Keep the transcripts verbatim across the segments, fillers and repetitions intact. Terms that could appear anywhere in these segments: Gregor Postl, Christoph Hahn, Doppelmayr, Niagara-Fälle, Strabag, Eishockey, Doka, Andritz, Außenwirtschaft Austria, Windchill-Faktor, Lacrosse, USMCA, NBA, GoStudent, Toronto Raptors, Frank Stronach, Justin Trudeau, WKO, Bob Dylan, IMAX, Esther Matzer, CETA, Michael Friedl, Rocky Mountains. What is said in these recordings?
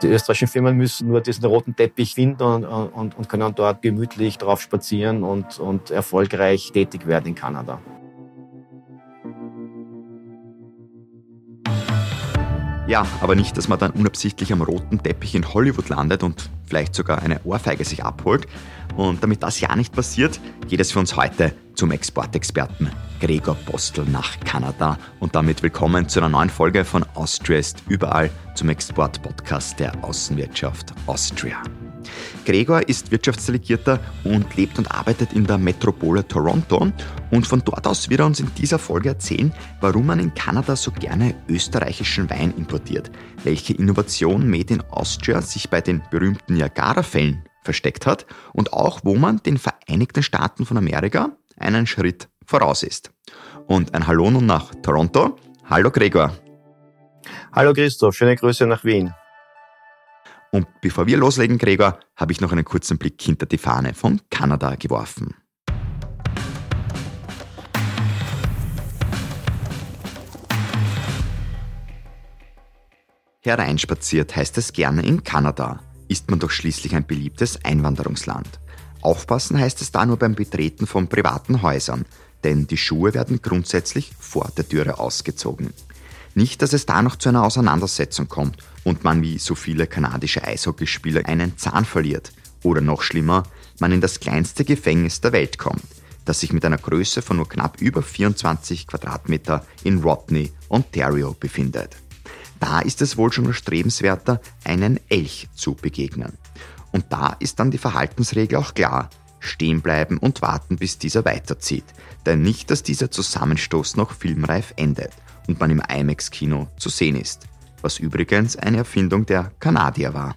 Die österreichischen Firmen müssen nur diesen roten Teppich finden und, und, und können dort gemütlich drauf spazieren und, und erfolgreich tätig werden in Kanada. Ja, aber nicht, dass man dann unabsichtlich am roten Teppich in Hollywood landet und vielleicht sogar eine Ohrfeige sich abholt. Und damit das ja nicht passiert, geht es für uns heute zum Exportexperten Gregor Postl nach Kanada. Und damit willkommen zu einer neuen Folge von Austria ist überall, zum Export-Podcast der Außenwirtschaft Austria. Gregor ist Wirtschaftsdelegierter und lebt und arbeitet in der Metropole Toronto. Und von dort aus wird er uns in dieser Folge erzählen, warum man in Kanada so gerne österreichischen Wein importiert, welche Innovation Made in Austria sich bei den berühmten Niagara-Fällen versteckt hat und auch, wo man den Vereinigten Staaten von Amerika einen Schritt voraus ist. Und ein Hallo nun nach Toronto. Hallo Gregor. Hallo Christoph, schöne Grüße nach Wien. Und bevor wir loslegen, Gregor, habe ich noch einen kurzen Blick hinter die Fahne von Kanada geworfen. Hereinspaziert heißt es gerne in Kanada, ist man doch schließlich ein beliebtes Einwanderungsland. Aufpassen heißt es da nur beim Betreten von privaten Häusern, denn die Schuhe werden grundsätzlich vor der Türe ausgezogen. Nicht, dass es da noch zu einer Auseinandersetzung kommt und man wie so viele kanadische Eishockeyspieler einen Zahn verliert. Oder noch schlimmer, man in das kleinste Gefängnis der Welt kommt, das sich mit einer Größe von nur knapp über vierundzwanzig Quadratmeter in Rodney, Ontario befindet. Da ist es wohl schon erstrebenswerter, einen Elch zu begegnen. Und da ist dann die Verhaltensregel auch klar. Stehen bleiben und warten, bis dieser weiterzieht. Denn nicht, dass dieser Zusammenstoß noch filmreif endet und man im IMAX-Kino zu sehen ist, was übrigens eine Erfindung der Kanadier war.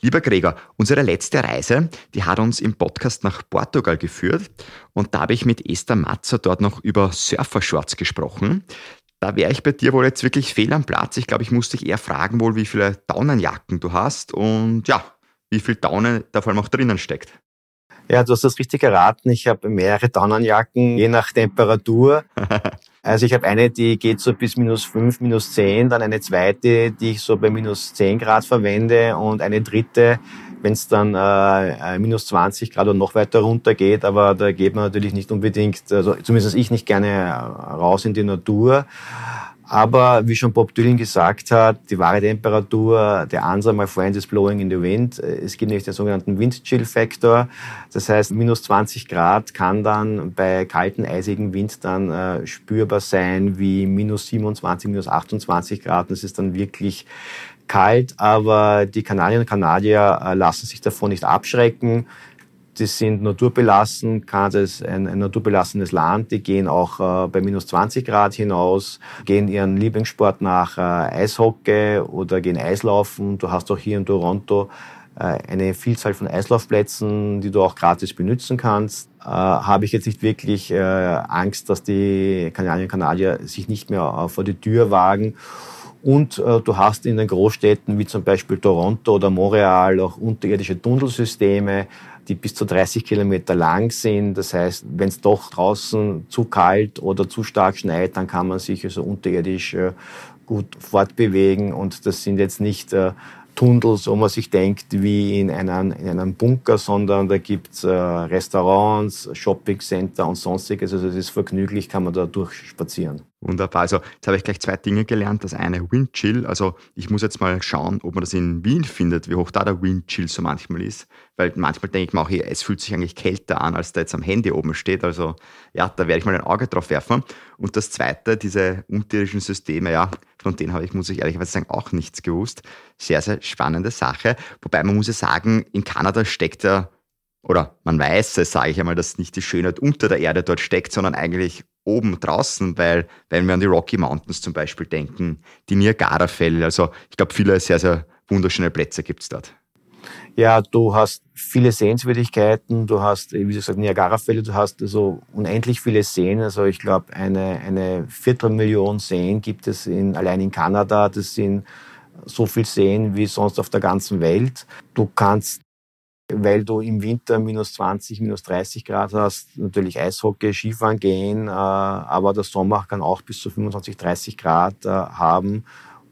Lieber Gregor, unsere letzte Reise, die hat uns im Podcast nach Portugal geführt und da habe ich mit Esther Matzer dort noch über Surfershorts gesprochen. Da wäre ich bei dir wohl jetzt wirklich fehl am Platz. Ich glaube, ich musste dich eher fragen wohl, wie viele Daunenjacken du hast und ja, wie viel Daune da vor allem auch drinnen steckt. Ja, du hast das richtig erraten. Ich habe mehrere Daunenjacken, je nach Temperatur. Also ich habe eine, die geht so bis minus fünf, minus zehn, dann eine zweite, die ich so bei minus zehn Grad verwende und eine dritte, wenn es dann äh, minus zwanzig Grad oder noch weiter runter geht. Aber da geht man natürlich nicht unbedingt, also zumindest ich nicht gerne raus in die Natur. Aber wie schon Bob Dylan gesagt hat, die wahre Temperatur, the answer, my friend, is blowing in the wind. Es gibt nämlich den sogenannten Windchill-Faktor. Das heißt, minus zwanzig Grad kann dann bei kalten, eisigen Wind dann äh, spürbar sein wie minus siebenundzwanzig, minus achtundzwanzig Grad. Das ist dann wirklich kalt, aber die Kanadier und Kanadier äh, lassen sich davon nicht abschrecken. Die sind naturbelassen, Kanada ist ein, ein naturbelassenes Land, die gehen auch äh, bei minus zwanzig Grad hinaus, gehen ihren Lieblingssport nach äh, Eishockey oder gehen Eislaufen. Du hast auch hier in Toronto äh, eine Vielzahl von Eislaufplätzen, die du auch gratis benutzen kannst. Äh, habe ich jetzt nicht wirklich äh, Angst, dass die Kanadier und Kanadier sich nicht mehr äh, vor die Tür wagen. Und äh, du hast in den Großstädten wie zum Beispiel Toronto oder Montreal auch unterirdische Tunnelsysteme, die bis zu dreißig Kilometer lang sind. Das heißt, wenn es doch draußen zu kalt oder zu stark schneit, dann kann man sich also unterirdisch äh, gut fortbewegen. Und das sind jetzt nicht äh, Tunnels, wo man sich denkt, wie in einem, in einem Bunker, sondern da gibt's äh, Restaurants, Shoppingcenter und sonstiges. Also das ist vergnüglich, kann man da durchspazieren. Wunderbar. Also jetzt habe ich gleich zwei Dinge gelernt. Das eine Windchill. Also ich muss jetzt mal schauen, ob man das in Wien findet, wie hoch da der Windchill so manchmal ist. Weil manchmal denke ich mir auch, es fühlt sich eigentlich kälter an, als da jetzt am Handy oben steht. Also ja, da werde ich mal ein Auge drauf werfen. Und das zweite, diese unterirdischen Systeme, ja, von denen habe ich, muss ich ehrlicherweise sagen, auch nichts gewusst. Sehr, sehr spannende Sache. Wobei man muss ja sagen, in Kanada steckt ja, oder man weiß es, sage ich einmal, dass nicht die Schönheit unter der Erde dort steckt, sondern eigentlich oben draußen, weil wenn wir an die Rocky Mountains zum Beispiel denken, die Niagara-Fälle, also ich glaube, viele sehr, sehr wunderschöne Plätze gibt es dort. Ja, du hast viele Sehenswürdigkeiten, du hast, wie gesagt, Niagara-Fälle, du hast so unendlich viele Seen. Also ich glaube, eine, eine Viertelmillion Seen gibt es in, allein in Kanada. Das sind so viele Seen wie sonst auf der ganzen Welt. Du kannst weil du im Winter minus zwanzig, minus dreißig Grad hast, natürlich Eishockey, Skifahren gehen, aber der Sommer kann auch bis zu fünfundzwanzig, dreißig Grad haben.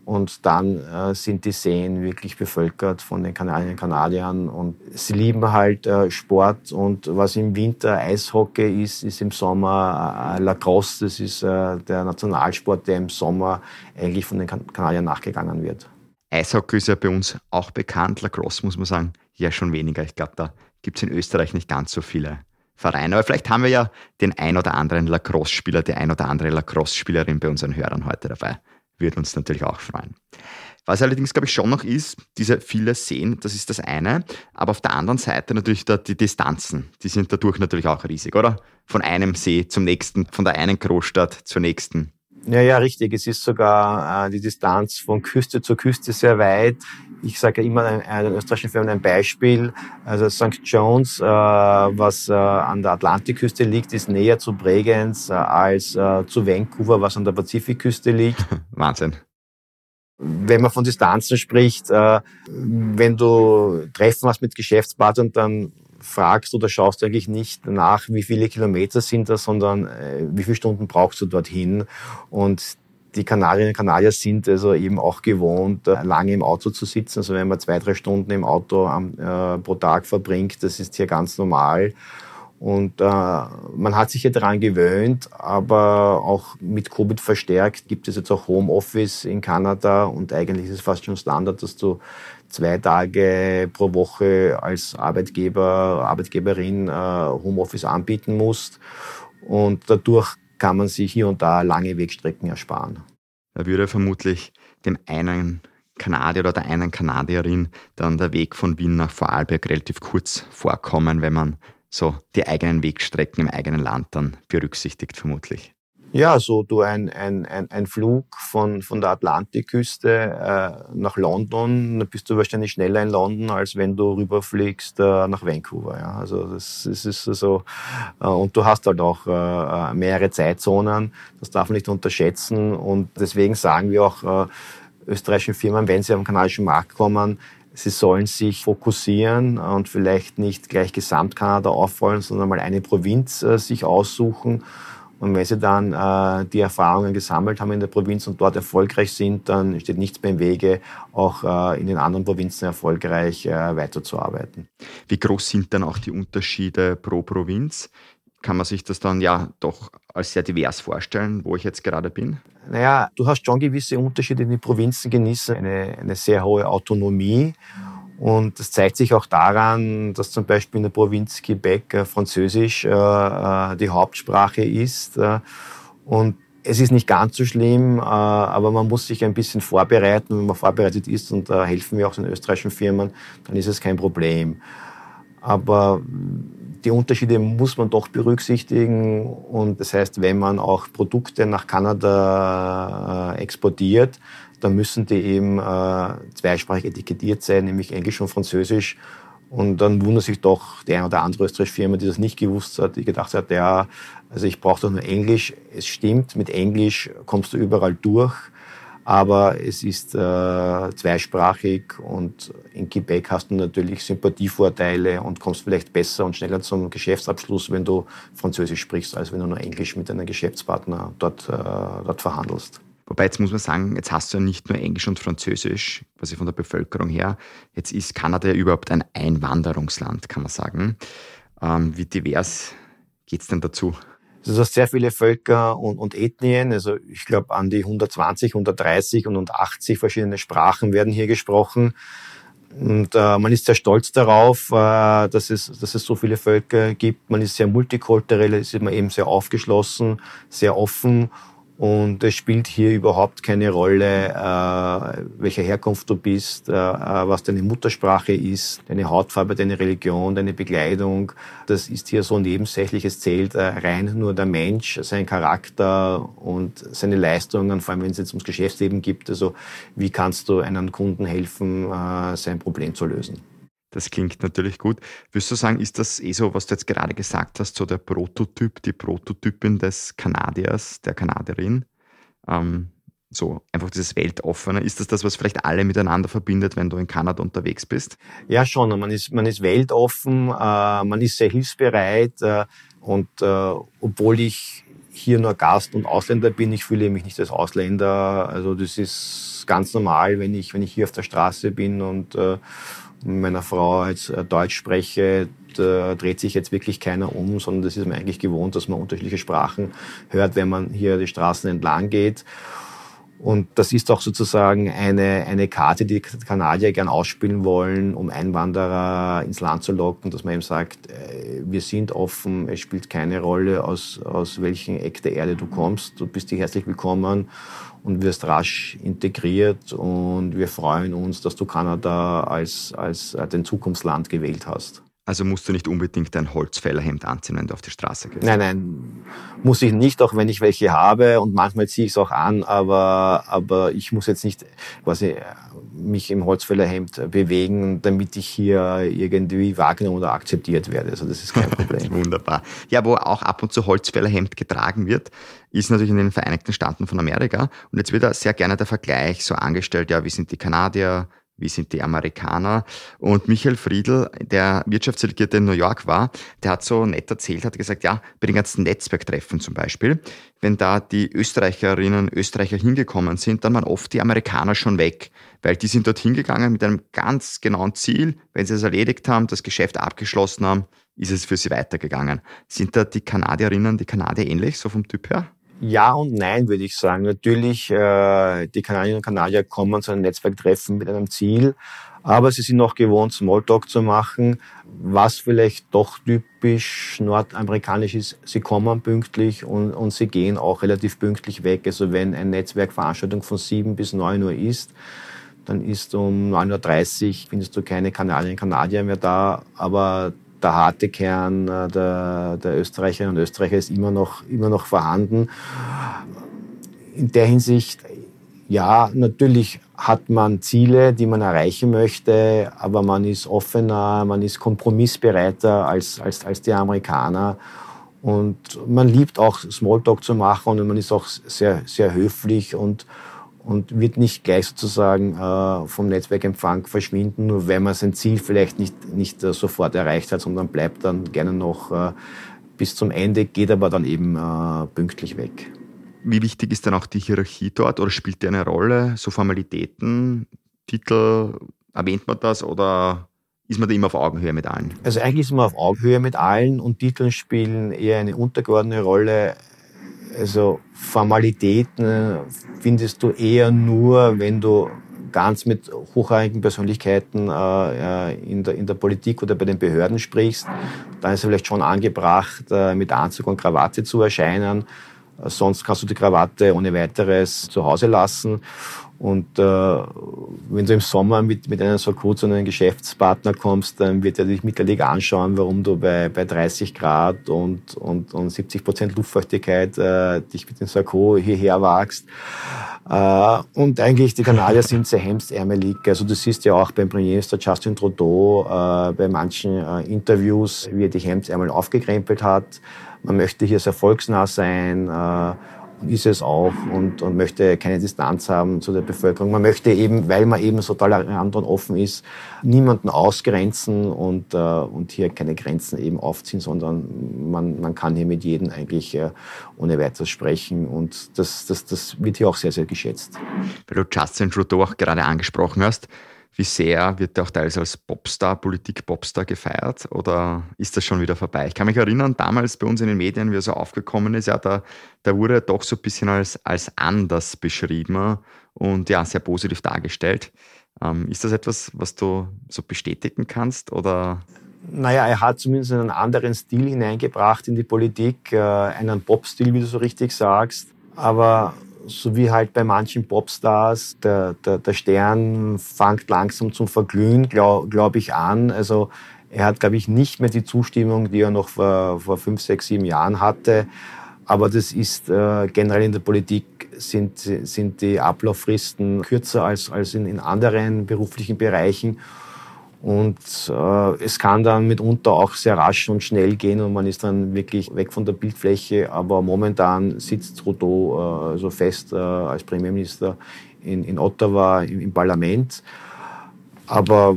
Und dann äh, sind die Seen wirklich bevölkert von den Kanadiern, Kanadiern. Und sie lieben halt äh, Sport. Und was im Winter Eishockey ist, ist im Sommer äh, Lacrosse. Das ist äh, der Nationalsport, der im Sommer eigentlich von den kan- Kanadiern nachgegangen wird. Eishockey ist ja bei uns auch bekannt. Lacrosse, muss man sagen, ja schon weniger. Ich glaube, da gibt es in Österreich nicht ganz so viele Vereine. Aber vielleicht haben wir ja den ein oder anderen Lacrosse-Spieler, die ein oder andere Lacrosse-Spielerin bei unseren Hörern heute dabei. Würde uns natürlich auch freuen. Was allerdings, glaube ich, schon noch ist, diese viele Seen, das ist das eine, aber auf der anderen Seite natürlich da die Distanzen, die sind dadurch natürlich auch riesig, oder? Von einem See zum nächsten, von der einen Großstadt zur nächsten. Ja, ja, richtig. Es ist sogar äh, die Distanz von Küste zu Küste sehr weit. Ich sage ja immer den österreichischen Firmen ein Beispiel. Also Sankt John's, äh, was äh, an der Atlantikküste liegt, ist näher zu Bregenz äh, als äh, zu Vancouver, was an der Pazifikküste liegt. Wahnsinn. Wenn man von Distanzen spricht, äh, wenn du Treffen hast mit Geschäftspartnern, dann fragst oder schaust eigentlich nicht nach, wie viele Kilometer sind das, sondern äh, wie viele Stunden brauchst du dorthin. Und die Kanadierinnen und Kanadier sind also eben auch gewohnt, äh, lange im Auto zu sitzen. Also wenn man zwei, drei Stunden im Auto am, äh, pro Tag verbringt, das ist hier ganz normal. Und äh, man hat sich hier daran gewöhnt, aber auch mit Covid verstärkt gibt es jetzt auch Homeoffice in Kanada und eigentlich ist es fast schon Standard, dass du zwei Tage pro Woche als Arbeitgeber, Arbeitgeberin äh, Homeoffice anbieten musst und dadurch kann man sich hier und da lange Wegstrecken ersparen. Da würde vermutlich dem einen Kanadier oder der einen Kanadierin dann der Weg von Wien nach Vorarlberg relativ kurz vorkommen, wenn man so die eigenen Wegstrecken im eigenen Land dann berücksichtigt vermutlich. Ja, so du ein, ein, ein, ein Flug von, von der Atlantikküste äh, nach London, dann bist du wahrscheinlich schneller in London, als wenn du rüberfliegst äh, nach Vancouver. Ja? Also das, das ist so. Äh, und du hast halt auch äh, mehrere Zeitzonen, das darf man nicht unterschätzen. Und deswegen sagen wir auch äh, österreichischen Firmen, wenn sie am kanadischen Markt kommen, sie sollen sich fokussieren und vielleicht nicht gleich Gesamtkanada aufrollen, sondern mal eine Provinz äh, sich aussuchen. Und wenn sie dann äh, die Erfahrungen gesammelt haben in der Provinz und dort erfolgreich sind, dann steht nichts mehr im Wege, auch äh, in den anderen Provinzen erfolgreich äh, weiterzuarbeiten. Wie groß sind dann auch die Unterschiede pro Provinz? Kann man sich das dann ja doch als sehr divers vorstellen, wo ich jetzt gerade bin? Naja, du hast schon gewisse Unterschiede in den Provinzen, genießen eine, eine sehr hohe Autonomie. Und das zeigt sich auch daran, dass zum Beispiel in der Provinz Quebec äh, Französisch äh, die Hauptsprache ist. Äh, und es ist nicht ganz so schlimm, äh, aber man muss sich ein bisschen vorbereiten. Wenn man vorbereitet ist, und da äh, helfen wir auch den österreichischen Firmen, dann ist es kein Problem. Aber die Unterschiede muss man doch berücksichtigen. Und das heißt, wenn man auch Produkte nach Kanada äh, exportiert, dann müssen die eben äh, zweisprachig etikettiert sein, nämlich Englisch und Französisch. Und dann wundert sich doch die eine oder andere österreichische Firma, die das nicht gewusst hat, die gedacht hat, ja, also ich brauche doch nur Englisch. Es stimmt, mit Englisch kommst du überall durch, aber es ist äh, zweisprachig und in Quebec hast du natürlich Sympathievorteile und kommst vielleicht besser und schneller zum Geschäftsabschluss, wenn du Französisch sprichst, als wenn du nur Englisch mit deinem Geschäftspartner dort, äh, dort verhandelst. Wobei, jetzt muss man sagen, jetzt hast du ja nicht nur Englisch und Französisch, quasi von der Bevölkerung her. Jetzt ist Kanada ja überhaupt ein Einwanderungsland, kann man sagen. Ähm, wie divers geht's denn dazu? Also du hast sehr viele Völker und, und Ethnien. Also ich glaube, an die hundertzwanzig, hundertdreißig und achtzig verschiedene Sprachen werden hier gesprochen. Und äh, man ist sehr stolz darauf, äh, dass es, dass es so viele Völker gibt. Man ist sehr multikulturell, ist immer eben sehr aufgeschlossen, sehr offen. Und es spielt hier überhaupt keine Rolle, äh, welcher Herkunft du bist, äh, was deine Muttersprache ist, deine Hautfarbe, deine Religion, deine Bekleidung. Das ist hier so nebensächlich. Es zählt äh, rein nur der Mensch, sein Charakter und seine Leistungen, vor allem wenn es jetzt ums Geschäftsleben geht. Also wie kannst du einem Kunden helfen, äh, sein Problem zu lösen? Das klingt natürlich gut. Würdest du sagen, ist das eh so, was du jetzt gerade gesagt hast, so der Prototyp, die Prototypin des Kanadiers, der Kanadierin? Ähm, so einfach dieses Weltoffene? Ist das das, was vielleicht alle miteinander verbindet, wenn du in Kanada unterwegs bist? Ja, schon. Man ist, man ist weltoffen, äh, man ist sehr hilfsbereit äh, und äh, obwohl ich hier nur Gast und Ausländer bin, ich fühle mich nicht als Ausländer. Also das ist ganz normal, wenn ich, wenn ich hier auf der Straße bin und äh, mit meiner Frau jetzt Deutsch spreche, da dreht sich jetzt wirklich keiner um, sondern das ist man eigentlich gewohnt, dass man unterschiedliche Sprachen hört, wenn man hier die Straßen entlang geht. Und das ist auch sozusagen eine, eine Karte, die Kanadier gern ausspielen wollen, um Einwanderer ins Land zu locken, dass man eben sagt, wir sind offen, es spielt keine Rolle, aus, aus welchem Eck der Erde du kommst, du bist hier herzlich willkommen und wirst rasch integriert und wir freuen uns, dass du Kanada als, als dein Zukunftsland gewählt hast. Also musst du nicht unbedingt ein Holzfällerhemd anziehen, wenn du auf die Straße gehst? Nein, nein, muss ich nicht, auch wenn ich welche habe und manchmal ziehe ich es auch an, aber, aber ich muss jetzt nicht quasi mich im Holzfällerhemd bewegen, damit ich hier irgendwie wahrgenommen oder akzeptiert werde. Also das ist kein Problem. Wunderbar. Ja, wo auch ab und zu Holzfällerhemd getragen wird, ist natürlich in den Vereinigten Staaten von Amerika und jetzt wird da sehr gerne der Vergleich so angestellt, ja, wie sind die Kanadier, wie sind die Amerikaner? Und Michael Friedl, der Wirtschaftsdelegierte in New York war, der hat so nett erzählt, hat gesagt, ja, bei den ganzen Netzwerktreffen zum Beispiel, wenn da die Österreicherinnen und Österreicher hingekommen sind, dann waren oft die Amerikaner schon weg, weil die sind dort hingegangen mit einem ganz genauen Ziel. Wenn sie es erledigt haben, das Geschäft abgeschlossen haben, ist es für sie weitergegangen. Sind da die Kanadierinnen, die Kanadier ähnlich, so vom Typ her? Ja und nein, würde ich sagen. Natürlich, äh, die Kanadierinnen und Kanadier kommen zu einem Netzwerktreffen mit einem Ziel, aber sie sind noch gewohnt, Smalltalk zu machen, was vielleicht doch typisch nordamerikanisch ist. Sie kommen pünktlich und, und sie gehen auch relativ pünktlich weg. Also wenn eine Netzwerkveranstaltung von sieben bis neun Uhr ist, dann ist um neun Uhr dreißig findest du keine Kanadierinnen und Kanadier mehr da, aber der harte Kern der, der Österreicherinnen und Österreicher ist immer noch, immer noch vorhanden. In der Hinsicht, ja, natürlich hat man Ziele, die man erreichen möchte, aber man ist offener, man ist kompromissbereiter als, als, als die Amerikaner. Und man liebt auch Smalltalk zu machen und man ist auch sehr, sehr höflich und Und wird nicht gleich sozusagen äh, vom Netzwerkempfang verschwinden, nur wenn man sein Ziel vielleicht nicht, nicht äh, sofort erreicht hat, sondern bleibt dann gerne noch äh, bis zum Ende, geht aber dann eben äh, pünktlich weg. Wie wichtig ist dann auch die Hierarchie dort oder spielt die eine Rolle? So Formalitäten, Titel, erwähnt man das oder ist man da immer auf Augenhöhe mit allen? Also eigentlich ist man auf Augenhöhe mit allen und Titel spielen eher eine untergeordnete Rolle. Also Formalitäten findest du eher nur, wenn du ganz mit hochrangigen Persönlichkeiten äh, in der, in der Politik oder bei den Behörden sprichst. Da ist es vielleicht schon angebracht, äh, mit Anzug und Krawatte zu erscheinen. Äh, sonst kannst du die Krawatte ohne weiteres zu Hause lassen. Und äh, wenn du im Sommer mit, mit einem Sakko zu einem Geschäftspartner kommst, dann wird er dich mittellig anschauen, warum du bei, bei dreißig Grad und, und, und siebzig Prozent Luftfeuchtigkeit äh, dich mit dem Sakko hierher wagst. Äh, und eigentlich, die Kanadier sind sehr hemdsärmelig. Also du siehst ja auch beim Premierminister Justin Trudeau äh, bei manchen äh, Interviews, wie er die Hemdsärmel aufgekrempelt hat. Man möchte hier sehr volksnah sein, äh, ist es auch und, und möchte keine Distanz haben zu der Bevölkerung. Man möchte eben, weil man eben so tolerant und offen ist, niemanden ausgrenzen und, äh, und hier keine Grenzen eben aufziehen, sondern man, man kann hier mit jedem eigentlich äh, ohne weiteres sprechen und das, das, das wird hier auch sehr, sehr geschätzt. Weil du Justin Trudeau auch gerade angesprochen hast, wie sehr wird er auch teils als Popstar, Politik-Popstar gefeiert oder ist das schon wieder vorbei? Ich kann mich erinnern, damals bei uns in den Medien, wie er so aufgekommen ist, ja, da, da wurde er doch so ein bisschen als, als anders beschrieben und ja, sehr positiv dargestellt. Ähm, ist das etwas, was du so bestätigen kannst oder? Naja, er hat zumindest einen anderen Stil hineingebracht in die Politik, äh, einen Pop-Stil, wie du so richtig sagst, aber so wie halt bei manchen Popstars, der, der, der Stern fängt langsam zum Verglühen, glaube glaub ich, an. Also er hat, glaube ich, nicht mehr die Zustimmung, die er noch vor, vor fünf, sechs, sieben Jahren hatte. Aber das ist äh, generell in der Politik sind, sind die Ablauffristen kürzer als, als in, in anderen beruflichen Bereichen. Und äh, es kann dann mitunter auch sehr rasch und schnell gehen und man ist dann wirklich weg von der Bildfläche. Aber momentan sitzt Trudeau äh, so fest äh, als Premierminister in, in Ottawa im, im Parlament. Aber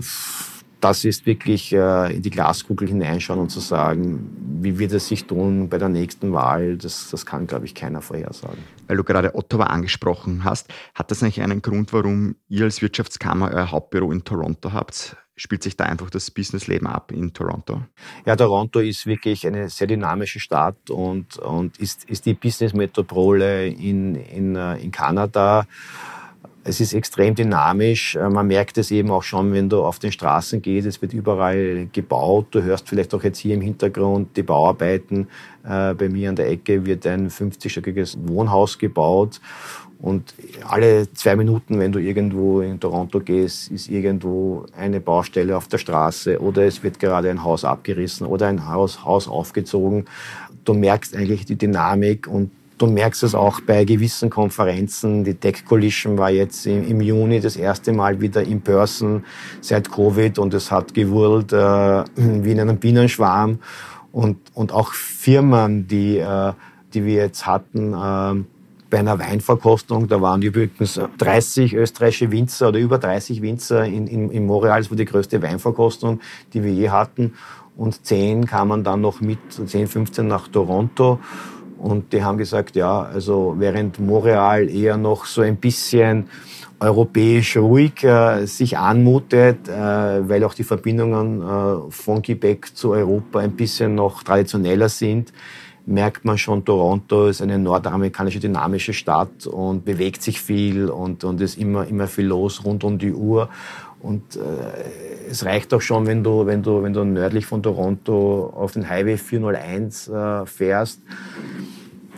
das ist wirklich äh, in die Glaskugel hineinschauen und zu sagen, wie wird es sich tun bei der nächsten Wahl, das, das kann, glaube ich, keiner vorhersagen. Weil du gerade Ottawa angesprochen hast, hat das eigentlich einen Grund, warum ihr als Wirtschaftskammer euer Hauptbüro in Toronto habt? Spielt sich da einfach das Businessleben ab in Toronto? Ja, Toronto ist wirklich eine sehr dynamische Stadt und, und ist, ist die Business-Metropole in, in, in Kanada. Es ist extrem dynamisch. Man merkt es eben auch schon, wenn du auf den Straßen gehst. Es wird überall gebaut. Du hörst vielleicht auch jetzt hier im Hintergrund die Bauarbeiten. Bei mir an der Ecke wird ein fünfzigstöckiges Wohnhaus gebaut. Und alle zwei Minuten, wenn du irgendwo in Toronto gehst, ist irgendwo eine Baustelle auf der Straße oder es wird gerade ein Haus abgerissen oder ein Haus, Haus aufgezogen. Du merkst eigentlich die Dynamik und du merkst es auch bei gewissen Konferenzen. Die Tech Coalition war jetzt im, im Juni das erste Mal wieder in person seit Covid und es hat gewurlt äh, wie in einem Bienenschwarm. Und, und auch Firmen, die, äh, die wir jetzt hatten, äh, bei einer Weinverkostung, da waren übrigens dreißig österreichische Winzer oder über dreißig Winzer in, in, in Montreal. Das war die größte Weinverkostung, die wir je hatten. Und zehn kamen dann noch mit, zehn, fünfzehn nach Toronto. Und die haben gesagt, ja, also während Montreal eher noch so ein bisschen europäisch ruhig äh, sich anmutet, äh, weil auch die Verbindungen äh, von Quebec zu Europa ein bisschen noch traditioneller sind, merkt man schon, Toronto ist eine nordamerikanische dynamische Stadt und bewegt sich viel und und ist immer immer viel los rund um die Uhr. Und äh, es reicht auch schon, wenn du wenn du wenn du nördlich von Toronto auf den Highway vier null eins äh, fährst.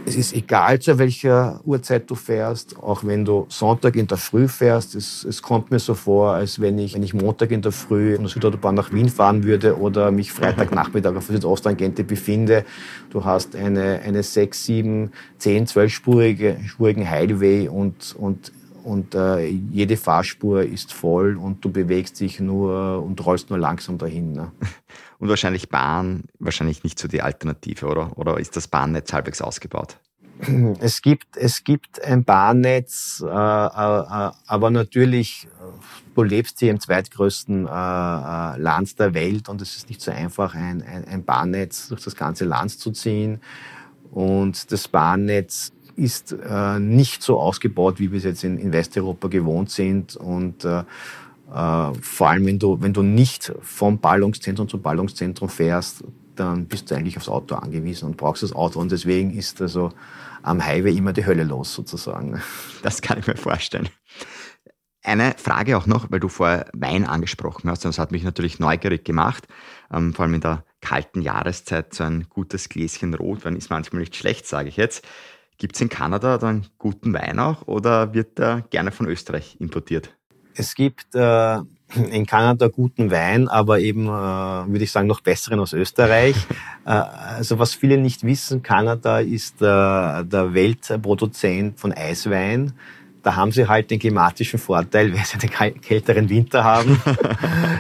Es ist egal, zu welcher Uhrzeit du fährst, auch wenn du Sonntag in der Früh fährst. Es, es kommt mir so vor, als wenn ich, wenn ich Montag in der Früh von der Südautobahn nach Wien fahren würde oder mich Freitagnachmittag auf der Südosttangente befinde. Du hast eine, eine sechs, sieben, zehn, zwölfspurigen Highway und, und, und äh, jede Fahrspur ist voll und du bewegst dich nur und rollst nur langsam dahin. Ne? Und wahrscheinlich Bahn, wahrscheinlich nicht so die Alternative, oder? Oder ist das Bahnnetz halbwegs ausgebaut? Es gibt, es gibt ein Bahnnetz, äh, äh, aber natürlich, du lebst hier im zweitgrößten äh, Land der Welt und es ist nicht so einfach, ein, ein, ein Bahnnetz durch das ganze Land zu ziehen. Und das Bahnnetz ist äh, nicht so ausgebaut, wie wir es jetzt in, in Westeuropa gewohnt sind. Und äh, Uh, vor allem, wenn du, wenn du nicht vom Ballungszentrum zum Ballungszentrum fährst, dann bist du eigentlich aufs Auto angewiesen und brauchst das Auto. Und deswegen ist also am Highway immer die Hölle los, sozusagen. Das kann ich mir vorstellen. Eine Frage auch noch, weil du vorher Wein angesprochen hast. Und das hat mich natürlich neugierig gemacht. Ähm, vor allem in der kalten Jahreszeit so ein gutes Gläschen Rotwein ist manchmal nicht schlecht, sage ich jetzt. Gibt es in Kanada dann guten Wein auch oder wird der gerne von Österreich importiert? Es gibt äh, in Kanada guten Wein, aber eben, äh, würde ich sagen, noch besseren aus Österreich. äh, also was viele nicht wissen, Kanada ist äh, der Weltproduzent von Eiswein. Da haben sie halt den klimatischen Vorteil, weil sie einen kälteren Winter haben,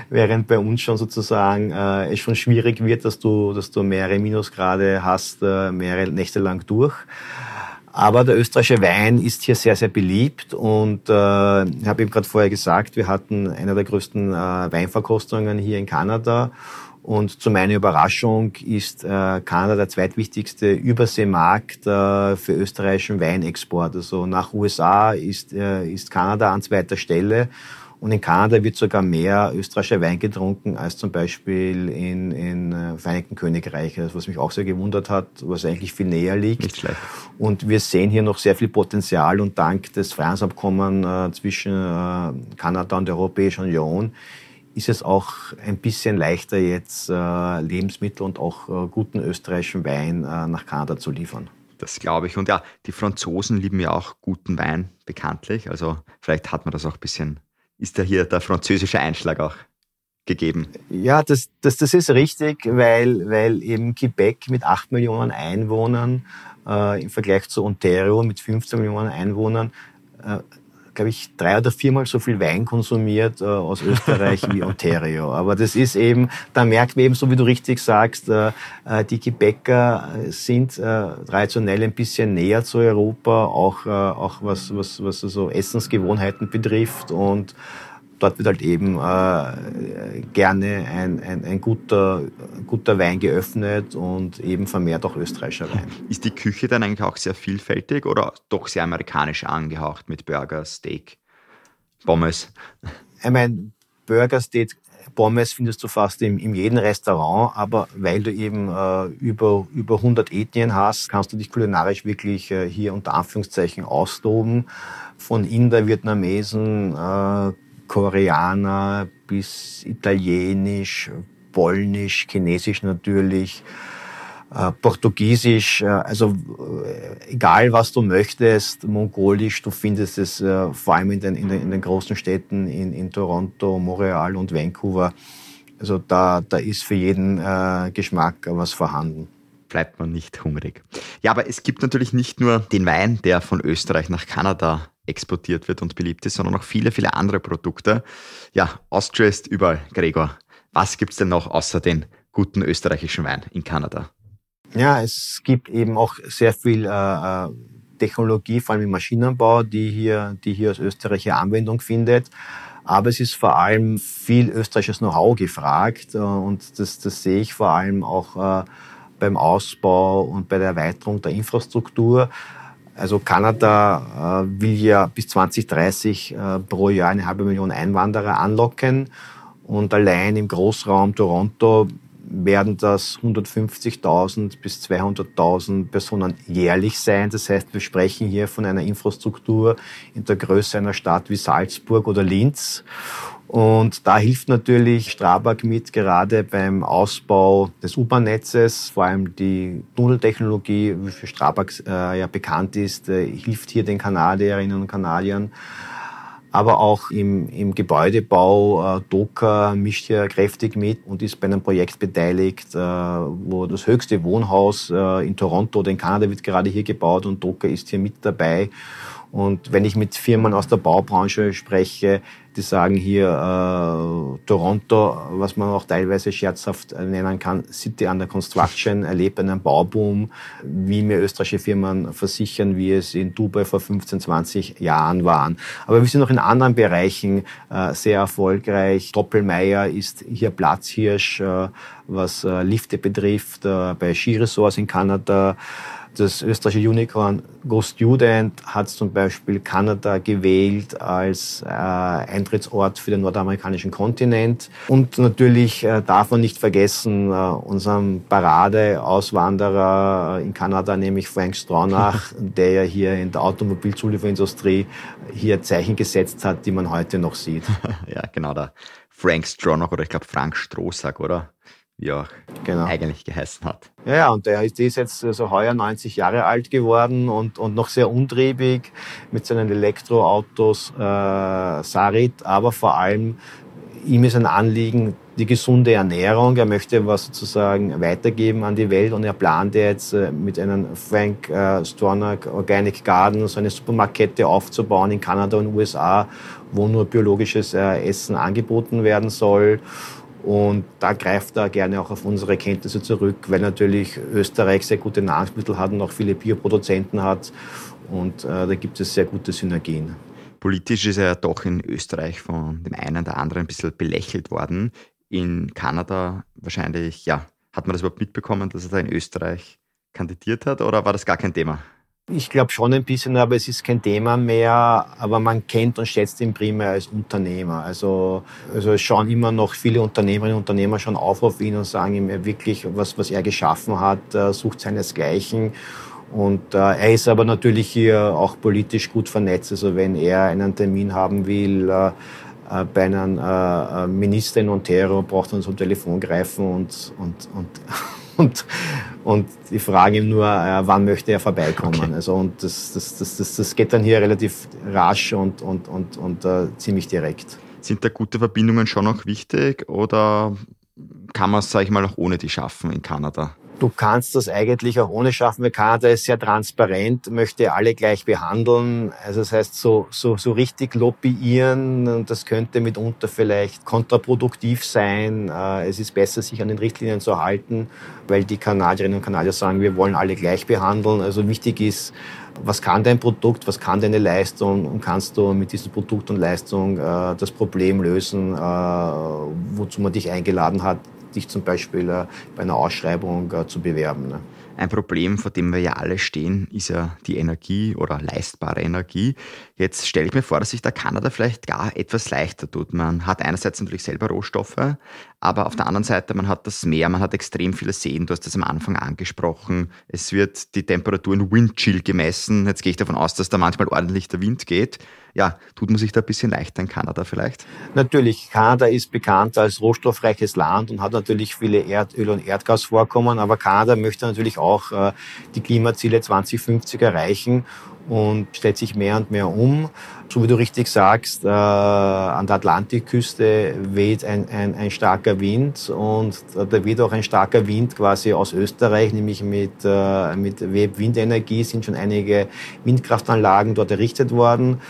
während bei uns schon sozusagen äh, es schon schwierig wird, dass du, dass du mehrere Minusgrade hast, äh, mehrere Nächte lang durch. Aber der österreichische Wein ist hier sehr, sehr beliebt und äh, ich habe eben gerade vorher gesagt, wir hatten eine der größten äh, Weinverkostungen hier in Kanada und zu meiner Überraschung ist äh, Kanada der zweitwichtigste Überseemarkt äh, für österreichischen Weinexport. Also nach U S A ist, äh, ist Kanada an zweiter Stelle und in Kanada wird sogar mehr österreichischer Wein getrunken als zum Beispiel in, in äh, Vereinigten Königreich, das, was mich auch sehr gewundert hat, was eigentlich viel näher liegt. Nicht schlecht. Und wir sehen hier noch sehr viel Potenzial und dank des Freihandelsabkommens äh, zwischen äh, Kanada und der Europäischen Union ist es auch ein bisschen leichter jetzt äh, Lebensmittel und auch äh, guten österreichischen Wein äh, nach Kanada zu liefern. Das glaube ich. Und ja, die Franzosen lieben ja auch guten Wein bekanntlich, also vielleicht hat man das auch ein bisschen... Ist da hier der französische Einschlag auch gegeben? Ja, das, das, das ist richtig, weil, weil eben Quebec mit acht Millionen Einwohnern äh, im Vergleich zu Ontario mit fünfzehn Millionen Einwohnern äh, glaube ich, drei oder viermal so viel Wein konsumiert äh, aus Österreich wie Ontario. Aber das ist eben, da merkt man eben, so wie du richtig sagst, äh, die Quebecer sind äh, traditionell ein bisschen näher zu Europa, auch, äh, auch was, was, was so Essensgewohnheiten betrifft. Und dort wird halt eben äh, gerne ein, ein, ein guter, guter Wein geöffnet und eben vermehrt auch österreichischer Wein. Ist die Küche dann eigentlich auch sehr vielfältig oder doch sehr amerikanisch angehaucht mit Burger, Steak, Pommes? Ich meine, Burger, Steak, Pommes findest du fast in, in jedem Restaurant, aber weil du eben äh, über, über hundert Ethnien hast, kannst du dich kulinarisch wirklich äh, hier unter Anführungszeichen austoben. Von Inder, Vietnamesen, äh, Koreaner bis Italienisch, Polnisch, Chinesisch natürlich, äh, Portugiesisch, äh, also äh, egal was du möchtest, Mongolisch, du findest es äh, vor allem in den, in den, in den großen Städten in, in Toronto, Montreal und Vancouver. Also da, da ist für jeden äh, Geschmack was vorhanden. Bleibt man nicht hungrig. Ja, aber es gibt natürlich nicht nur den Wein, der von Österreich nach Kanada exportiert wird und beliebt ist, sondern noch viele, viele andere Produkte. Ja, Austria ist überall, Gregor. Was gibt es denn noch außer den guten österreichischen Wein in Kanada? Ja, es gibt eben auch sehr viel äh, Technologie, vor allem im Maschinenbau, die hier, die hier aus Österreich hier Anwendung findet. Aber es ist vor allem viel österreichisches Know-how gefragt äh, und das, das sehe ich vor allem auch äh, beim Ausbau und bei der Erweiterung der Infrastruktur. Also Kanada äh, will ja bis zwanzig dreißig äh, pro Jahr eine halbe Million Einwanderer anlocken. Und allein im Großraum Toronto werden das hundertfünfzigtausend bis zweihunderttausend Personen jährlich sein. Das heißt, wir sprechen hier von einer Infrastruktur in der Größe einer Stadt wie Salzburg oder Linz. Und da hilft natürlich Strabag mit, gerade beim Ausbau des U-Bahn-Netzes, vor allem die Tunneltechnologie, wie für Strabag äh, ja bekannt ist, äh, hilft hier den Kanadierinnen und Kanadiern. Aber auch im, im Gebäudebau, äh, Doka mischt hier kräftig mit und ist bei einem Projekt beteiligt, äh, wo das höchste Wohnhaus äh, in Toronto oder in Kanada wird gerade hier gebaut und Doka ist hier mit dabei. Und wenn ich mit Firmen aus der Baubranche spreche, die sagen hier äh, Toronto, was man auch teilweise scherzhaft nennen kann, City under Construction, erlebt einen Bauboom, wie mir österreichische Firmen versichern, wie es in Dubai vor fünfzehn, zwanzig Jahren waren. Aber wir sind noch in anderen Bereichen äh, sehr erfolgreich. Doppelmayr ist hier Platzhirsch, äh, was äh, Lifte betrifft, äh, bei Skiresorts in Kanada. Das österreichische Unicorn GoStudent hat zum Beispiel Kanada gewählt als äh, Eintrittsort für den nordamerikanischen Kontinent. Und natürlich äh, darf man nicht vergessen, äh, unseren Paradeauswanderer in Kanada, nämlich Frank Stronach, der ja hier in der Automobilzulieferindustrie hier Zeichen gesetzt hat, die man heute noch sieht. Ja, genau, der Frank Stronach oder ich glaube Frank Strohsack, oder? Ja, genau. Eigentlich geheißen hat. Ja, ja, und der ist jetzt also heuer neunzig Jahre alt geworden und, und noch sehr umtriebig mit seinen Elektroautos, äh, Sarit, aber vor allem ihm ist ein Anliegen die gesunde Ernährung. Er möchte was sozusagen weitergeben an die Welt und er plant jetzt mit einem Frank äh, Stronach Organic Garden so eine Supermarktkette aufzubauen in Kanada und U S A, wo nur biologisches äh, Essen angeboten werden soll. Und da greift er gerne auch auf unsere Kenntnisse zurück, weil natürlich Österreich sehr gute Nahrungsmittel hat und auch viele Bioproduzenten hat. Und äh, da gibt es sehr gute Synergien. Politisch ist er doch in Österreich von dem einen oder anderen ein bisschen belächelt worden. In Kanada wahrscheinlich, ja, hat man das überhaupt mitbekommen, dass er da in Österreich kandidiert hat oder war das gar kein Thema? Ich glaube schon ein bisschen, aber es ist kein Thema mehr, aber man kennt und schätzt ihn primär als Unternehmer. Also, also es schauen immer noch viele Unternehmerinnen und Unternehmer schon auf auf ihn und sagen ihm wirklich, was, was er geschaffen hat, sucht seinesgleichen. Und äh, er ist aber natürlich hier auch politisch gut vernetzt. Also wenn er einen Termin haben will, äh, bei einem äh, Minister in Ontario, braucht er uns am Telefon greifen und, und, und Und, und die fragen ihm nur, äh, wann möchte er vorbeikommen. Okay. Also, und das, das, das, das, das geht dann hier relativ rasch und, und, und, und äh, ziemlich direkt. Sind da gute Verbindungen schon noch wichtig oder kann man es, sag ich mal, auch ohne die schaffen in Kanada? du kannst das eigentlich auch ohne scharfen Kader, ist sehr transparent, möchte alle gleich behandeln. Also das heißt, so, so, so richtig lobbyieren, und das könnte mitunter vielleicht kontraproduktiv sein. Es ist besser, sich an den Richtlinien zu halten, weil die Kanadierinnen und Kanadier sagen, wir wollen alle gleich behandeln. Also wichtig ist, was kann dein Produkt, was kann deine Leistung, und kannst du mit diesem Produkt und Leistung äh, das Problem lösen, äh, wozu man dich eingeladen hat, dich zum Beispiel äh, bei einer Ausschreibung äh, zu bewerben. Ne? Ein Problem, vor dem wir ja alle stehen, ist ja die Energie oder leistbare Energie. Jetzt stelle ich mir vor, dass sich da Kanada vielleicht gar etwas leichter tut. Man hat einerseits natürlich selber Rohstoffe, aber auf der anderen Seite, man hat das Meer, man hat extrem viele Seen, du hast das am Anfang angesprochen. Es wird die Temperatur in Windchill gemessen. Jetzt gehe ich davon aus, dass da manchmal ordentlich der Wind geht. Ja, tut man sich da ein bisschen leichter in Kanada vielleicht? Natürlich, Kanada ist bekannt als rohstoffreiches Land und hat natürlich viele Erdöl- und Erdgasvorkommen, aber Kanada möchte natürlich auch äh, die Klimaziele zweitausendfünfzig erreichen und stellt sich mehr und mehr um. So wie du richtig sagst, äh, an der Atlantikküste weht ein, ein, ein starker Wind, und da weht auch ein starker Wind quasi aus Österreich, nämlich mit, äh, mit Windenergie sind schon einige Windkraftanlagen dort errichtet worden.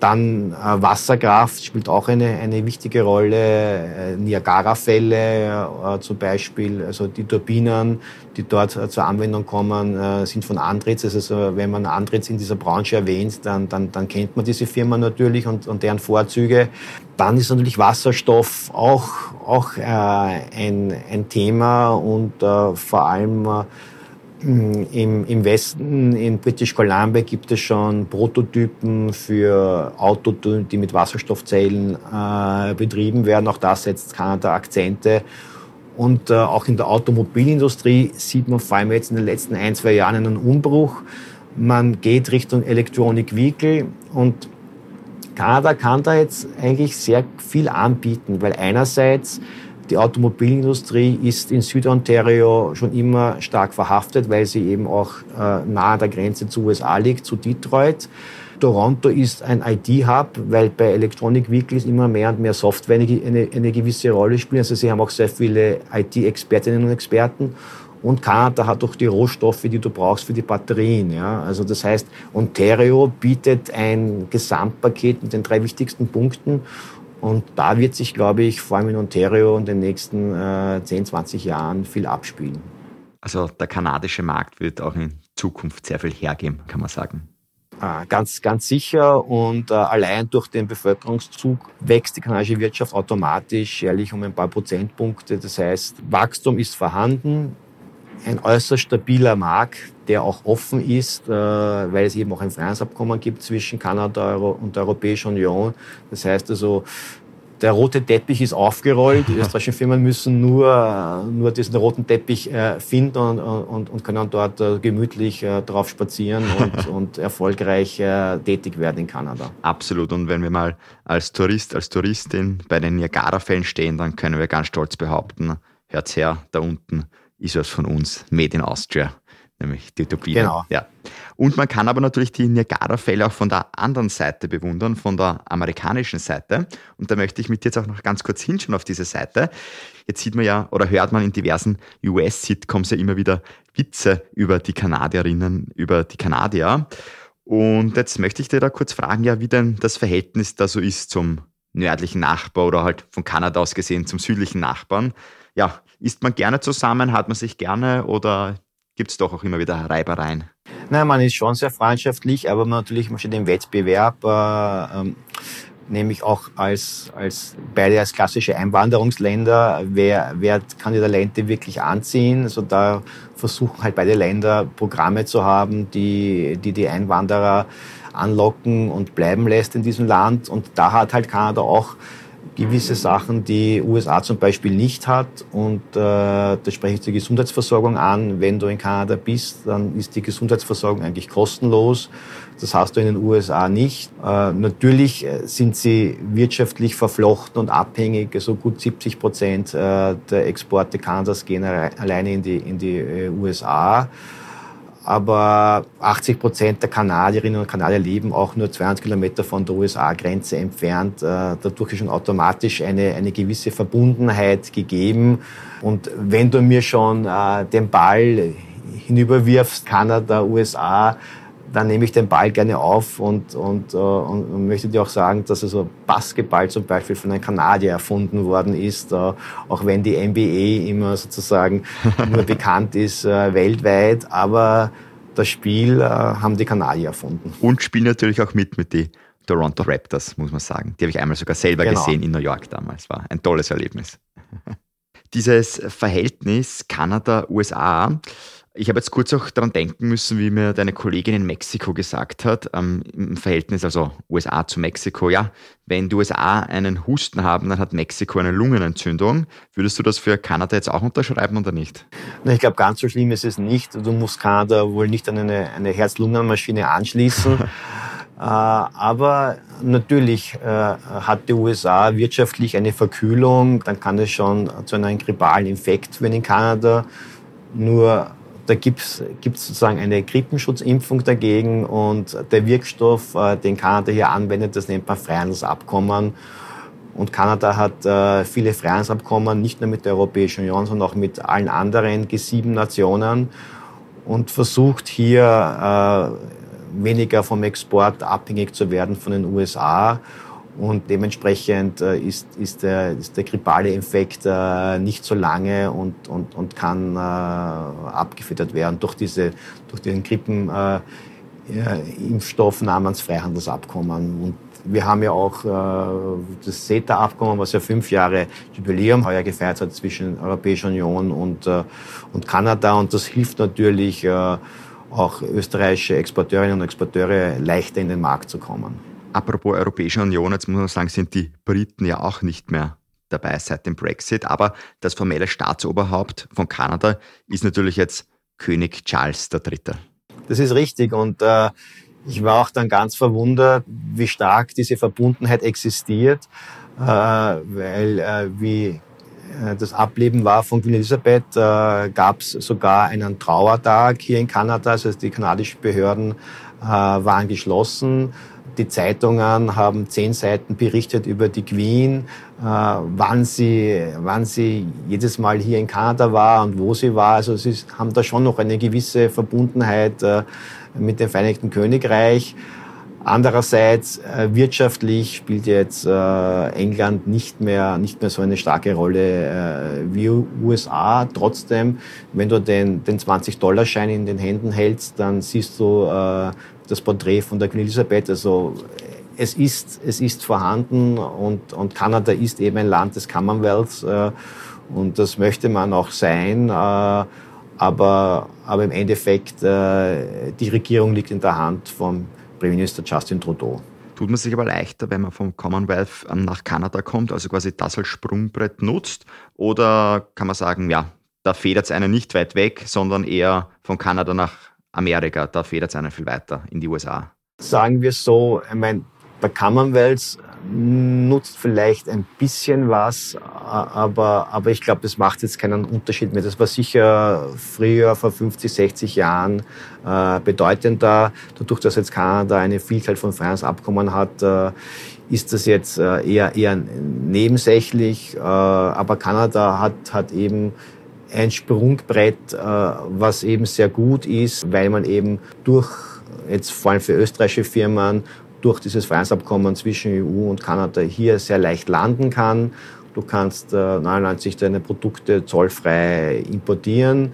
Dann äh, Wasserkraft spielt auch eine, eine wichtige Rolle. Äh, Niagara-Fälle äh, zum Beispiel, also die Turbinen, die dort äh, zur Anwendung kommen, äh, sind von Andritz. Also wenn man Andritz in dieser Branche erwähnt, dann, dann, dann kennt man diese Firma natürlich und, und deren Vorzüge. Dann ist natürlich Wasserstoff auch, auch äh, ein, ein Thema, und äh, vor allem äh, Im, im Westen, in British Columbia, gibt es schon Prototypen für Autos, die mit Wasserstoffzellen äh, betrieben werden. Auch da setzt Kanada Akzente. Und äh, auch in der Automobilindustrie sieht man vor allem jetzt in den letzten ein, zwei Jahren einen Umbruch. Man geht Richtung Electronic Vehicle, und Kanada kann da jetzt eigentlich sehr viel anbieten, weil einerseits die Automobilindustrie ist in Süd-Ontario schon immer stark verhaftet, weil sie eben auch äh, nahe an der Grenze zu U S A liegt, zu Detroit. Toronto ist ein I T-Hub, weil bei Electronic Vehicles immer mehr und mehr Software eine, eine, eine gewisse Rolle spielt. Also sie haben auch sehr viele I T-Expertinnen und Experten. Und Kanada hat auch die Rohstoffe, die du brauchst für die Batterien. Ja? Also das heißt, Ontario bietet ein Gesamtpaket mit den drei wichtigsten Punkten. Und da wird sich, glaube ich, vor allem in Ontario in den nächsten äh, zehn, zwanzig Jahren viel abspielen. Also der kanadische Markt wird auch in Zukunft sehr viel hergeben, kann man sagen. Äh, ganz, ganz sicher. Und äh, allein durch den Bevölkerungszug wächst die kanadische Wirtschaft automatisch jährlich um ein paar Prozentpunkte. Das heißt, Wachstum ist vorhanden. Ein äußerst stabiler Markt, der auch offen ist, weil es eben auch ein Freihandelsabkommen gibt zwischen Kanada und der Europäischen Union. Das heißt also, der rote Teppich ist aufgerollt. Die österreichischen Firmen müssen nur, nur diesen roten Teppich finden und, und, und können dort gemütlich drauf spazieren und, und erfolgreich tätig werden in Kanada. Absolut. Und wenn wir mal als Tourist, als Touristin bei den Niagara-Fällen stehen, dann können wir ganz stolz behaupten, hört's her, da unten ist was von uns, Made in Austria, nämlich die Turbine. Genau. Ja. Und man kann aber natürlich die Niagara-Fälle auch von der anderen Seite bewundern, von der amerikanischen Seite. Und da möchte ich mit dir jetzt auch noch ganz kurz hinschauen auf diese Seite. Jetzt sieht man ja oder hört man in diversen U S-Sitcoms ja immer wieder Witze über die Kanadierinnen, über die Kanadier. Und jetzt möchte ich dir da kurz fragen, ja, wie denn das Verhältnis da so ist zum nördlichen Nachbar oder halt von Kanada aus gesehen zum südlichen Nachbarn. Ja, isst man gerne zusammen, hat man sich gerne, oder gibt es doch auch immer wieder Reibereien? Nein, man ist schon sehr freundschaftlich, aber man natürlich möchte den Wettbewerb, äh, ähm, nämlich auch als, als beide als klassische Einwanderungsländer, wer, wer kann die Talente wirklich anziehen? Also da versuchen halt beide Länder Programme zu haben, die die, die Einwanderer anlocken und bleiben lässt in diesem Land. Und da hat halt Kanada auch gewisse Sachen, die U S A zum Beispiel nicht hat, und äh, da spreche ich die Gesundheitsversorgung an. Wenn du in Kanada bist, dann ist die Gesundheitsversorgung eigentlich kostenlos. Das hast du in den U S A nicht. Äh, natürlich sind sie wirtschaftlich verflochten und abhängig. Also gut siebzig Prozent äh, der Exporte Kanadas gehen alleine in die, in die äh, U S A. aber achtzig Prozent der Kanadierinnen und Kanadier leben auch nur zweihundert Kilometer von der U S A-Grenze entfernt. Dadurch ist schon automatisch eine, eine gewisse Verbundenheit gegeben. Und wenn du mir schon äh, den Ball hinüberwirfst, Kanada, U S A, dann nehme ich den Ball gerne auf und, und, äh, und möchte dir auch sagen, dass also Basketball zum Beispiel von einem Kanadier erfunden worden ist, äh, auch wenn die N B A immer sozusagen nur bekannt ist äh, weltweit, aber das Spiel äh, haben die Kanadier erfunden. Und spielen natürlich auch mit mit den Toronto Raptors, muss man sagen. Die habe ich einmal sogar selber genau. gesehen in New York damals. War ein tolles Erlebnis. Dieses Verhältnis Kanada-U S A, ich habe jetzt kurz auch daran denken müssen, wie mir deine Kollegin in Mexiko gesagt hat, ähm, im Verhältnis also U S A zu Mexiko, ja, wenn die U S A einen Husten haben, dann hat Mexiko eine Lungenentzündung. Würdest du das für Kanada jetzt auch unterschreiben oder nicht? Na, ich glaube, ganz so schlimm ist es nicht. Du musst Kanada wohl nicht an eine, eine Herz-Lungen-Maschine anschließen. äh, aber natürlich äh, hat die U S A wirtschaftlich eine Verkühlung. Dann kann es schon zu einem grippalen Infekt werden in Kanada. Nur da gibt es sozusagen eine Grippenschutzimpfung dagegen und der Wirkstoff, äh, den Kanada hier anwendet, das nennt man Freihandelsabkommen. Und Kanada hat äh, viele Freihandelsabkommen, nicht nur mit der Europäischen Union, sondern auch mit allen anderen G sieben Nationen und versucht hier äh, weniger vom Export abhängig zu werden von den U S A. Und dementsprechend äh, ist, ist, der, ist der grippale Infekt äh, nicht so lange und, und, und kann äh, abgefedert werden durch, diese, durch diesen Grippenimpfstoff äh, namens Freihandelsabkommen. Und wir haben ja auch äh, das CETA-Abkommen, was ja fünf Jahre Jubiläum heuer gefeiert hat zwischen Europäischer Union und, äh, und Kanada. Und das hilft natürlich äh, auch österreichische Exporteurinnen und Exporteure leichter in den Markt zu kommen. Apropos Europäische Union, jetzt muss man sagen, sind die Briten ja auch nicht mehr dabei seit dem Brexit. Aber das formelle Staatsoberhaupt von Kanada ist natürlich jetzt König Charles der Dritte. Das ist richtig und äh, ich war auch dann ganz verwundert, wie stark diese Verbundenheit existiert, äh, weil äh, wie äh, das Ableben war von Queen Elizabeth, äh, gab es sogar einen Trauertag hier in Kanada. Das heißt, die kanadischen Behörden äh, waren geschlossen. Die Zeitungen haben zehn Seiten berichtet über die Queen, äh, wann sie, wann sie jedes Mal hier in Kanada war und wo sie war. Also sie haben da schon noch eine gewisse Verbundenheit äh, mit dem Vereinigten Königreich. Andererseits äh, wirtschaftlich spielt jetzt äh, England nicht mehr nicht mehr so eine starke Rolle äh, wie U S A. Trotzdem, wenn du den den zwanzig-Dollar-Schein in den Händen hältst, dann siehst du äh, das Porträt von der Queen Elisabeth. Also es ist es ist vorhanden und und Kanada ist eben ein Land des Commonwealths äh, und das möchte man auch sein. Äh, aber aber im Endeffekt äh, die Regierung liegt in der Hand vom Premierminister Justin Trudeau. Tut man sich aber leichter, wenn man vom Commonwealth nach Kanada kommt, also quasi das als Sprungbrett nutzt? Oder kann man sagen, ja, da federt es einen nicht weit weg, sondern eher von Kanada nach Amerika, da federt es einen viel weiter in die U S A? Sagen wir so, ich meine, der Commonwealth nutzt vielleicht ein bisschen was, aber, aber ich glaube, das macht jetzt keinen Unterschied mehr. Das war sicher früher, vor fünfzig, sechzig Jahren, äh, bedeutender. Dadurch, dass jetzt Kanada eine Vielzahl von Freihandelsabkommen hat, äh, ist das jetzt äh, eher, eher nebensächlich. Äh, aber Kanada hat, hat eben ein Sprungbrett, äh, was eben sehr gut ist, weil man eben durch, jetzt vor allem für österreichische Firmen, durch dieses Freihandelsabkommen zwischen E U und Kanada hier sehr leicht landen kann. Du kannst äh, neunundneunzig deine Produkte zollfrei importieren.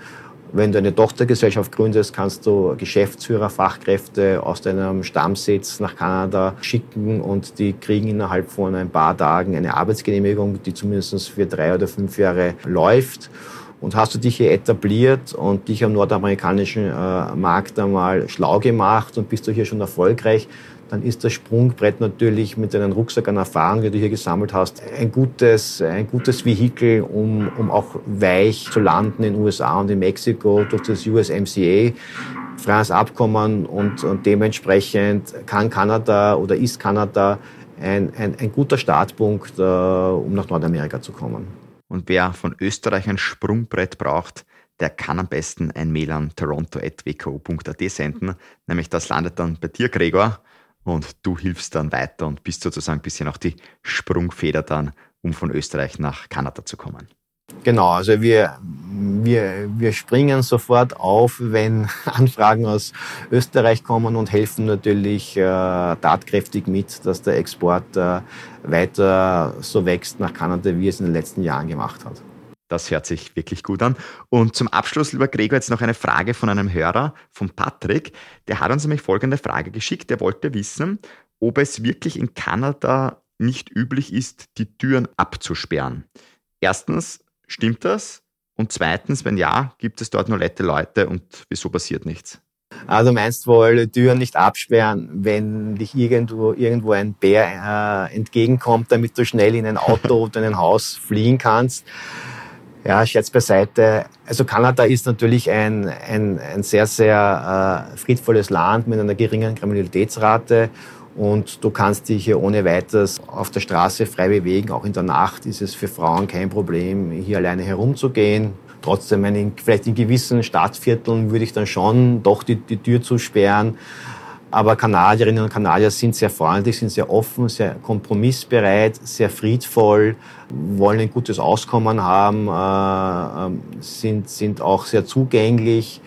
Wenn du eine Tochtergesellschaft gründest, kannst du Geschäftsführer, Fachkräfte aus deinem Stammsitz nach Kanada schicken und die kriegen innerhalb von ein paar Tagen eine Arbeitsgenehmigung, die zumindest für drei oder fünf Jahre läuft. Und hast du dich hier etabliert und dich am nordamerikanischen äh, Markt einmal schlau gemacht und bist du hier schon erfolgreich, dann ist das Sprungbrett natürlich mit deinem Rucksack an Erfahrung, die du hier gesammelt hast, ein gutes, ein gutes Vehikel, um, um auch weich zu landen in den U S A und in Mexiko durch das U S M C A, Freihandelsabkommen und, und dementsprechend kann Kanada oder ist Kanada ein, ein, ein guter Startpunkt, äh, um nach Nordamerika zu kommen. Und wer von Österreich ein Sprungbrett braucht, der kann am besten ein Mail an toronto at w k o punkt a t senden. Nämlich das landet dann bei dir, Gregor, und du hilfst dann weiter und bist sozusagen ein bisschen auch die Sprungfeder dann, um von Österreich nach Kanada zu kommen. Genau, also wir, wir, wir springen sofort auf, wenn Anfragen aus Österreich kommen und helfen natürlich äh, tatkräftig mit, dass der Export äh, weiter so wächst nach Kanada, wie es in den letzten Jahren gemacht hat. Das hört sich wirklich gut an. Und zum Abschluss, lieber Gregor, jetzt noch eine Frage von einem Hörer, von Patrick. Der hat uns nämlich folgende Frage geschickt. Der wollte wissen, ob es wirklich in Kanada nicht üblich ist, die Türen abzusperren. Erstens, stimmt das? Und zweitens, wenn ja, gibt es dort nur nette Leute und wieso passiert nichts? Also meinst wohl, Türen nicht absperren, wenn dich irgendwo, irgendwo ein Bär äh, entgegenkommt, damit du schnell in ein Auto oder in ein Haus fliehen kannst? Ja, Scherz beiseite. Also Kanada ist natürlich ein, ein, ein sehr, sehr äh, friedvolles Land mit einer geringen Kriminalitätsrate. Und du kannst dich hier ohne weiteres auf der Straße frei bewegen. Auch in der Nacht ist es für Frauen kein Problem, hier alleine herumzugehen. Trotzdem, in, vielleicht in gewissen Stadtvierteln würde ich dann schon doch die, die Tür zusperren. Aber Kanadierinnen und Kanadier sind sehr freundlich, sind sehr offen, sehr kompromissbereit, sehr friedvoll, wollen ein gutes Auskommen haben, äh, sind, sind auch sehr zugänglich.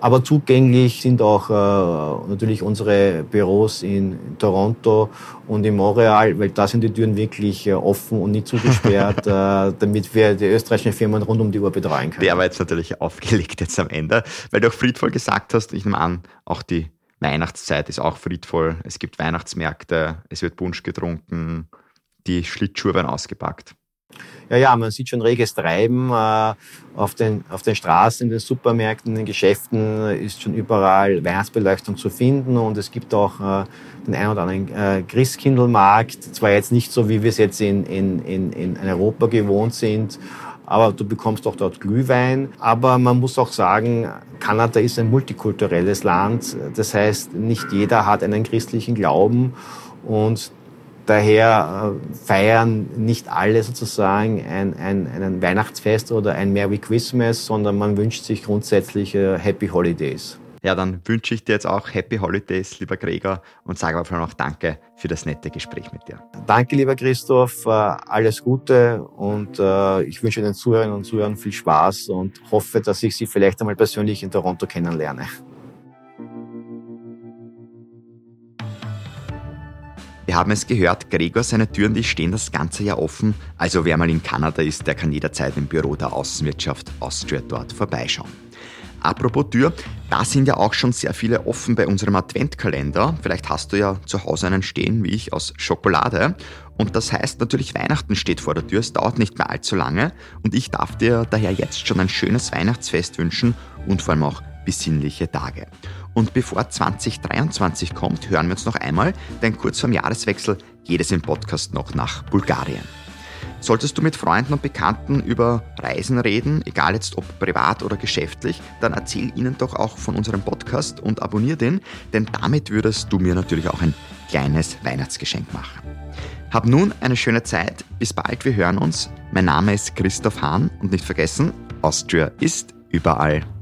Aber zugänglich sind auch äh, natürlich unsere Büros in Toronto und in Montreal, weil da sind die Türen wirklich äh, offen und nicht zugesperrt, äh, damit wir die österreichischen Firmen rund um die Uhr betreuen können. Der war jetzt natürlich aufgelegt jetzt am Ende, weil du auch friedvoll gesagt hast, ich nehme an, auch die Weihnachtszeit ist auch friedvoll, es gibt Weihnachtsmärkte, es wird Punsch getrunken, die Schlittschuhe werden ausgepackt. Ja, ja, man sieht schon reges Treiben äh, auf den, auf den Straßen, in den Supermärkten, in den Geschäften ist schon überall Weihnachtsbeleuchtung zu finden und es gibt auch äh, den einen oder anderen äh, Christkindlmarkt, zwar jetzt nicht so, wie wir es jetzt in, in, in, in Europa gewohnt sind, aber du bekommst auch dort Glühwein. Aber man muss auch sagen, Kanada ist ein multikulturelles Land, das heißt, nicht jeder hat einen christlichen Glauben und daher feiern nicht alle sozusagen ein, ein, ein Weihnachtsfest oder ein Merry Christmas, sondern man wünscht sich grundsätzlich Happy Holidays. Ja, dann wünsche ich dir jetzt auch Happy Holidays, lieber Gregor, und sage aber vor allem auch danke für das nette Gespräch mit dir. Danke, lieber Christoph, alles Gute und ich wünsche den Zuhörerinnen und Zuhörern viel Spaß und hoffe, dass ich Sie vielleicht einmal persönlich in Toronto kennenlerne. Wir haben es gehört, Gregor, seine Türen, die stehen das ganze Jahr offen. Also wer mal in Kanada ist, der kann jederzeit im Büro der Außenwirtschaft Austria dort vorbeischauen. Apropos Tür, da sind ja auch schon sehr viele offen bei unserem Adventkalender. Vielleicht hast du ja zu Hause einen stehen, wie ich, aus Schokolade. Und das heißt natürlich, Weihnachten steht vor der Tür, es dauert nicht mehr allzu lange. Und ich darf dir daher jetzt schon ein schönes Weihnachtsfest wünschen und vor allem auch besinnliche Tage. Und bevor zwanzig dreiundzwanzig kommt, hören wir uns noch einmal, denn kurz vorm Jahreswechsel geht es im Podcast noch nach Bulgarien. Solltest du mit Freunden und Bekannten über Reisen reden, egal jetzt ob privat oder geschäftlich, dann erzähl ihnen doch auch von unserem Podcast und abonnier den, denn damit würdest du mir natürlich auch ein kleines Weihnachtsgeschenk machen. Hab nun eine schöne Zeit, bis bald, wir hören uns. Mein Name ist Christoph Hahn und nicht vergessen, Austria ist überall.